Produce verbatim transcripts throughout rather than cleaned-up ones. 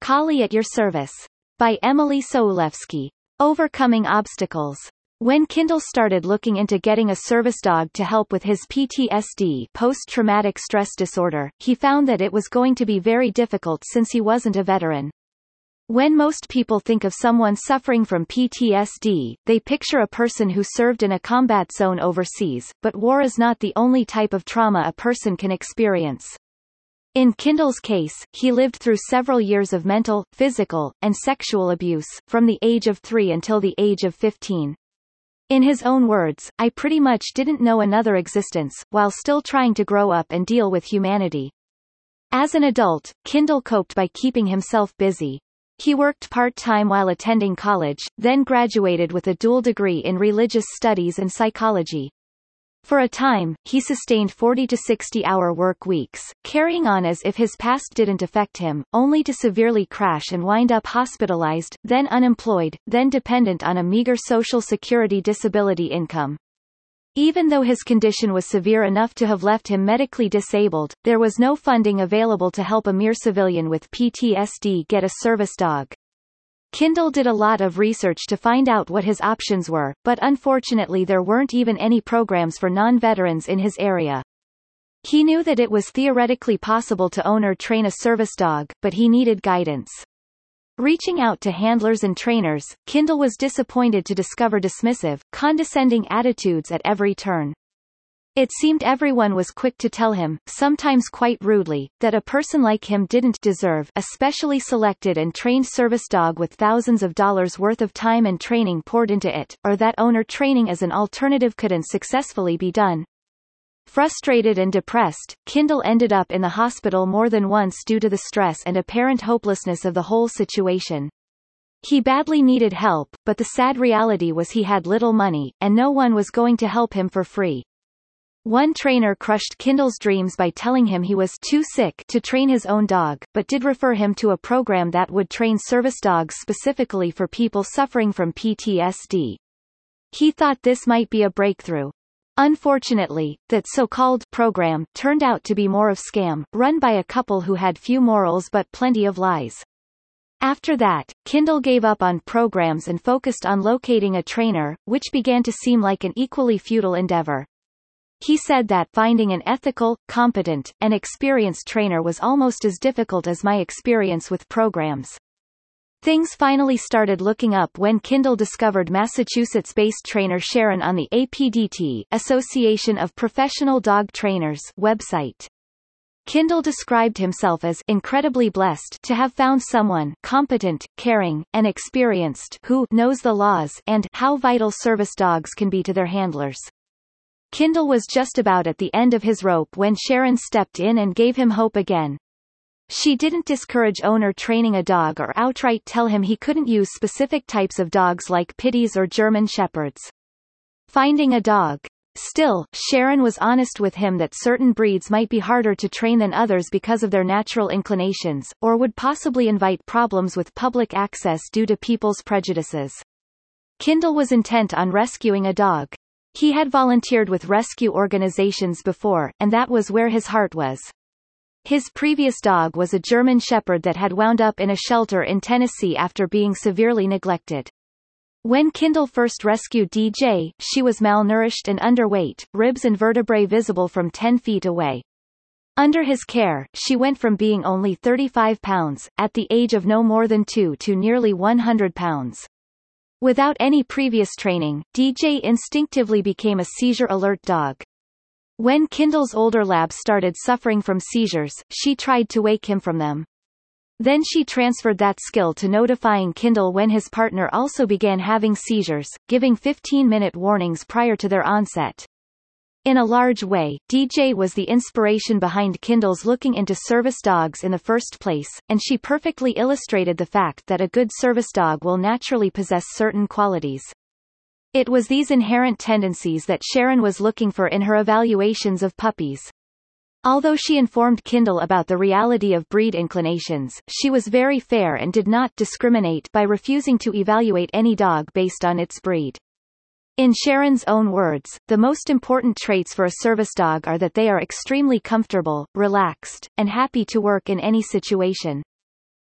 Collie at Your Service, by Emily Solevsky. Overcoming Obstacles. When Kindle started looking into getting a service dog to help with his P T S D, post-traumatic stress disorder, he found that it was going to be very difficult since he wasn't a veteran. When most people think of someone suffering from P T S D, they picture a person who served in a combat zone overseas, but war is not the only type of trauma a person can experience. In Kindle's case, he lived through several years of mental, physical, and sexual abuse, from the age of three until the age of fifteen. In his own words, "I pretty much didn't know another existence," while still trying to grow up and deal with humanity. As an adult, Kindle coped by keeping himself busy. He worked part-time while attending college, then graduated with a dual degree in religious studies and psychology. For a time, he sustained forty to sixty hour work weeks, carrying on as if his past didn't affect him, only to severely crash and wind up hospitalized, then unemployed, then dependent on a meager Social Security disability income. Even though his condition was severe enough to have left him medically disabled, there was no funding available to help a mere civilian with P T S D get a service dog. Kindle did a lot of research to find out what his options were, but unfortunately there weren't even any programs for non-veterans in his area. He knew that it was theoretically possible to own or train a service dog, but he needed guidance. Reaching out to handlers and trainers, Kindle was disappointed to discover dismissive, condescending attitudes at every turn. It seemed everyone was quick to tell him, sometimes quite rudely, that a person like him didn't deserve a specially selected and trained service dog with thousands of dollars worth of time and training poured into it, or that owner training as an alternative couldn't successfully be done. Frustrated and depressed, Kindle ended up in the hospital more than once due to the stress and apparent hopelessness of the whole situation. He badly needed help, but the sad reality was he had little money, and no one was going to help him for free. One trainer crushed Kindle's dreams by telling him he was too sick to train his own dog, but did refer him to a program that would train service dogs specifically for people suffering from P T S D. He thought this might be a breakthrough. Unfortunately, that so-called program turned out to be more of a scam, run by a couple who had few morals but plenty of lies. After that, Kindle gave up on programs and focused on locating a trainer, which began to seem like an equally futile endeavor. He said that finding an ethical, competent, and experienced trainer was almost as difficult as my experience with programs. Things finally started looking up when Kindle discovered Massachusetts-based trainer Sharon on the A P D T, Association of Professional Dog Trainers, website. Kindle described himself as incredibly blessed to have found someone competent, caring, and experienced who knows the laws and how vital service dogs can be to their handlers. Kindle was just about at the end of his rope when Sharon stepped in and gave him hope again. She didn't discourage owner training a dog or outright tell him he couldn't use specific types of dogs like Pitties or German Shepherds. Finding a dog. Still, Sharon was honest with him that certain breeds might be harder to train than others because of their natural inclinations, or would possibly invite problems with public access due to people's prejudices. Kindle was intent on rescuing a dog. He had volunteered with rescue organizations before, and that was where his heart was. His previous dog was a German Shepherd that had wound up in a shelter in Tennessee after being severely neglected. When Kindle first rescued D J, she was malnourished and underweight, ribs and vertebrae visible from ten feet away. Under his care, she went from being only thirty-five pounds, at the age of no more than two, to nearly one hundred pounds. Without any previous training, D J instinctively became a seizure-alert dog. When Kindle's older lab started suffering from seizures, she tried to wake him from them. Then she transferred that skill to notifying Kindle when his partner also began having seizures, giving fifteen minute warnings prior to their onset. In a large way, D J was the inspiration behind Kindle's looking into service dogs in the first place, and she perfectly illustrated the fact that a good service dog will naturally possess certain qualities. It was these inherent tendencies that Sharon was looking for in her evaluations of puppies. Although she informed Kindle about the reality of breed inclinations, she was very fair and did not discriminate by refusing to evaluate any dog based on its breed. In Sharon's own words, the most important traits for a service dog are that they are extremely comfortable, relaxed, and happy to work in any situation.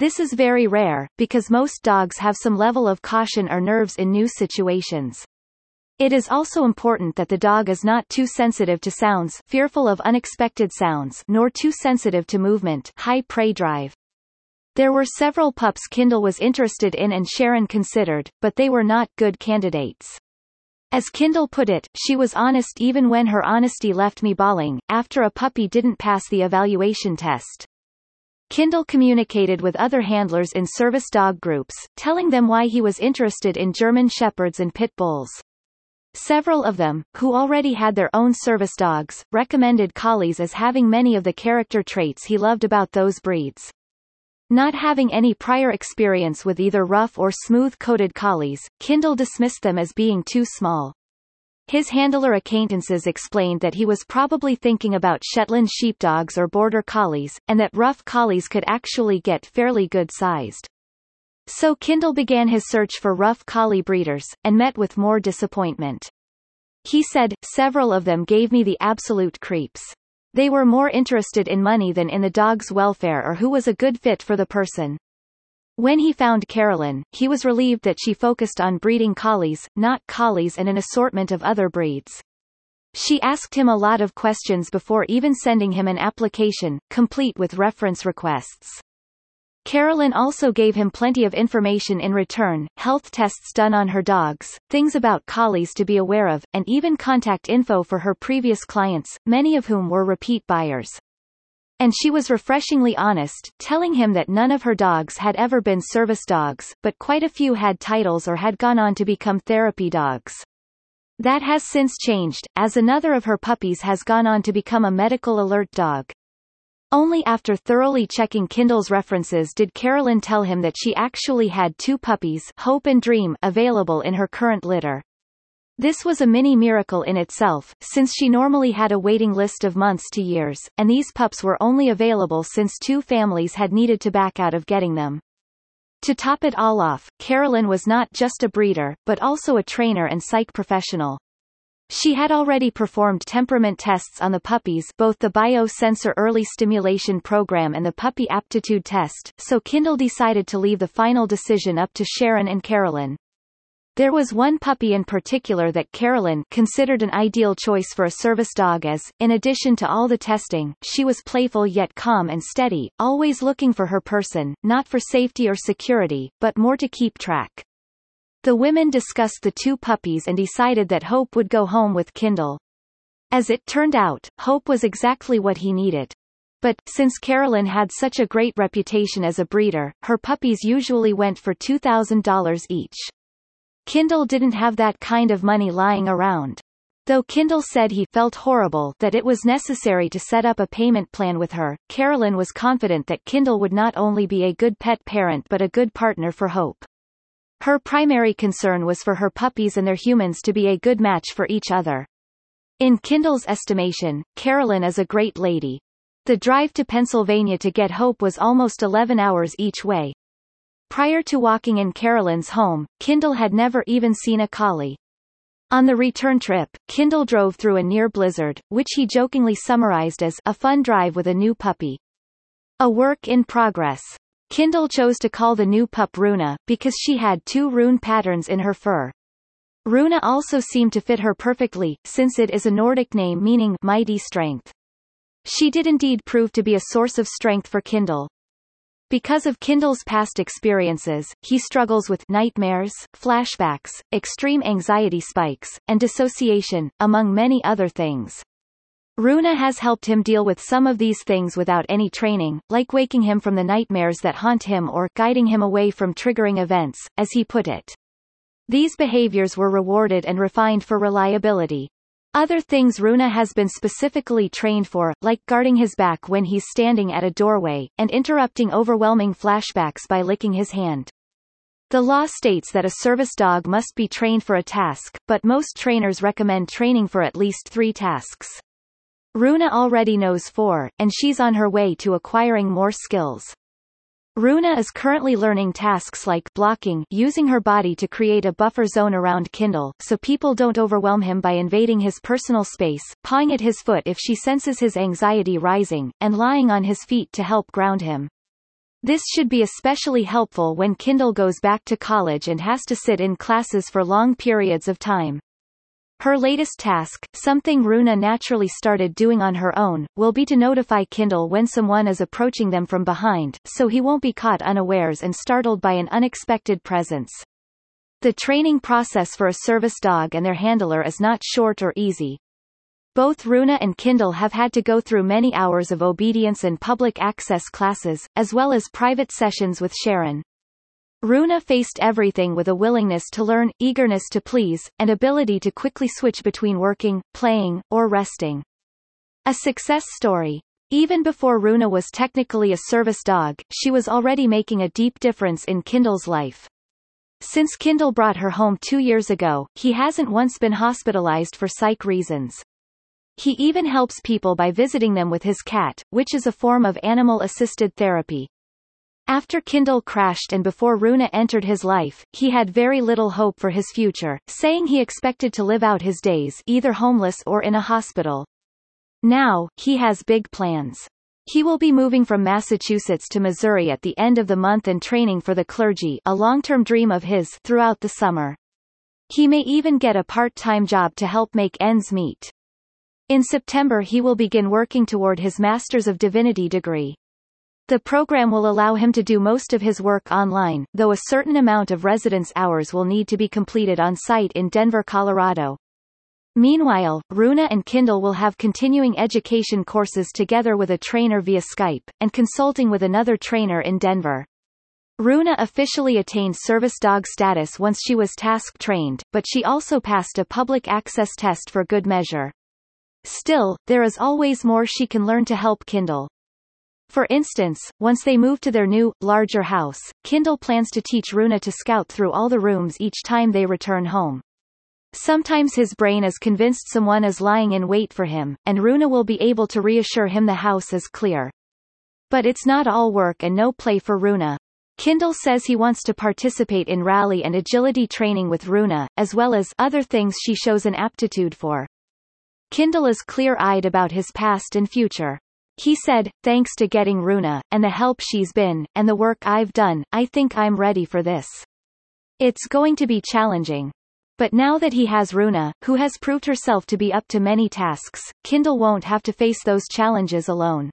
This is very rare, because most dogs have some level of caution or nerves in new situations. It is also important that the dog is not too sensitive to sounds, fearful of unexpected sounds, nor too sensitive to movement, high prey drive. There were several pups Kindle was interested in and Sharon considered, but they were not good candidates. As Kindle put it, she was honest even when her honesty left me bawling, after a puppy didn't pass the evaluation test. Kindle communicated with other handlers in service dog groups, telling them why he was interested in German Shepherds and Pit Bulls. Several of them, who already had their own service dogs, recommended collies as having many of the character traits he loved about those breeds. Not having any prior experience with either rough or smooth-coated collies, Kindle dismissed them as being too small. His handler acquaintances explained that he was probably thinking about Shetland sheepdogs or border collies, and that rough collies could actually get fairly good-sized. So Kindle began his search for rough collie breeders, and met with more disappointment. He said, several of them gave me the absolute creeps. They were more interested in money than in the dog's welfare or who was a good fit for the person. When he found Carolyn, he was relieved that she focused on breeding collies, not collies and an assortment of other breeds. She asked him a lot of questions before even sending him an application, complete with reference requests. Carolyn also gave him plenty of information in return, health tests done on her dogs, things about collies to be aware of, and even contact info for her previous clients, many of whom were repeat buyers. And she was refreshingly honest, telling him that none of her dogs had ever been service dogs, but quite a few had titles or had gone on to become therapy dogs. That has since changed, as another of her puppies has gone on to become a medical alert dog. Only after thoroughly checking Kindle's references did Carolyn tell him that she actually had two puppies, Hope and Dream, available in her current litter. This was a mini miracle in itself, since she normally had a waiting list of months to years, and these pups were only available since two families had needed to back out of getting them. To top it all off, Carolyn was not just a breeder, but also a trainer and psych professional. She had already performed temperament tests on the puppies, both the Bio-Sensor Early Stimulation Program and the Puppy Aptitude Test, so Kindle decided to leave the final decision up to Sharon and Carolyn. There was one puppy in particular that Carolyn considered an ideal choice for a service dog as, in addition to all the testing, she was playful yet calm and steady, always looking for her person, not for safety or security, but more to keep track. The women discussed the two puppies and decided that Hope would go home with Kindle. As it turned out, Hope was exactly what he needed. But, since Carolyn had such a great reputation as a breeder, her puppies usually went for two thousand dollars each. Kindle didn't have that kind of money lying around. Though Kindle said he felt horrible that it was necessary to set up a payment plan with her, Carolyn was confident that Kindle would not only be a good pet parent but a good partner for Hope. Her primary concern was for her puppies and their humans to be a good match for each other. In Kindle's estimation, Carolyn is a great lady. The drive to Pennsylvania to get Hope was almost eleven hours each way. Prior to walking in Carolyn's home, Kindle had never even seen a collie. On the return trip, Kindle drove through a near blizzard, which he jokingly summarized as a fun drive with a new puppy. A work in progress. Kindle chose to call the new pup Runa, because she had two rune patterns in her fur. Runa also seemed to fit her perfectly, since it is a Nordic name meaning mighty strength. She did indeed prove to be a source of strength for Kindle. Because of Kindle's past experiences, he struggles with nightmares, flashbacks, extreme anxiety spikes, and dissociation, among many other things. Runa has helped him deal with some of these things without any training, like waking him from the nightmares that haunt him or guiding him away from triggering events, as he put it. These behaviors were rewarded and refined for reliability. Other things Runa has been specifically trained for, like guarding his back when he's standing at a doorway, and interrupting overwhelming flashbacks by licking his hand. The law states that a service dog must be trained for a task, but most trainers recommend training for at least three tasks. Runa already knows four, and she's on her way to acquiring more skills. Runa is currently learning tasks like blocking, using her body to create a buffer zone around Kindle, so people don't overwhelm him by invading his personal space, pawing at his foot if she senses his anxiety rising, and lying on his feet to help ground him. This should be especially helpful when Kindle goes back to college and has to sit in classes for long periods of time. Her latest task, something Runa naturally started doing on her own, will be to notify Kindle when someone is approaching them from behind, so he won't be caught unawares and startled by an unexpected presence. The training process for a service dog and their handler is not short or easy. Both Runa and Kindle have had to go through many hours of obedience and public access classes, as well as private sessions with Sharon. Runa faced everything with a willingness to learn, eagerness to please, and ability to quickly switch between working, playing, or resting. A success story. Even before Runa was technically a service dog, she was already making a deep difference in Kindle's life. Since Kindle brought her home two years ago, he hasn't once been hospitalized for psych reasons. He even helps people by visiting them with his cat, which is a form of animal-assisted therapy. After Kindle crashed and before Runa entered his life, he had very little hope for his future, saying he expected to live out his days either homeless or in a hospital. Now, he has big plans. He will be moving from Massachusetts to Missouri at the end of the month and training for the clergy, a long-term dream of his, throughout the summer. He may even get a part-time job to help make ends meet. In September he will begin working toward his Masters of Divinity degree. The program will allow him to do most of his work online, though a certain amount of residence hours will need to be completed on site in Denver, Colorado. Meanwhile, Runa and Kindle will have continuing education courses together with a trainer via Skype, and consulting with another trainer in Denver. Runa officially attained service dog status once she was task trained, but she also passed a public access test for good measure. Still, there is always more she can learn to help Kindle. For instance, once they move to their new, larger house, Kindle plans to teach Runa to scout through all the rooms each time they return home. Sometimes his brain is convinced someone is lying in wait for him, and Runa will be able to reassure him the house is clear. But it's not all work and no play for Runa. Kindle says he wants to participate in rally and agility training with Runa, as well as other things she shows an aptitude for. Kindle is clear-eyed about his past and future. He said, "Thanks to getting Runa, and the help she's been, and the work I've done, I think I'm ready for this. It's going to be challenging." But now that he has Runa, who has proved herself to be up to many tasks, Kindle won't have to face those challenges alone.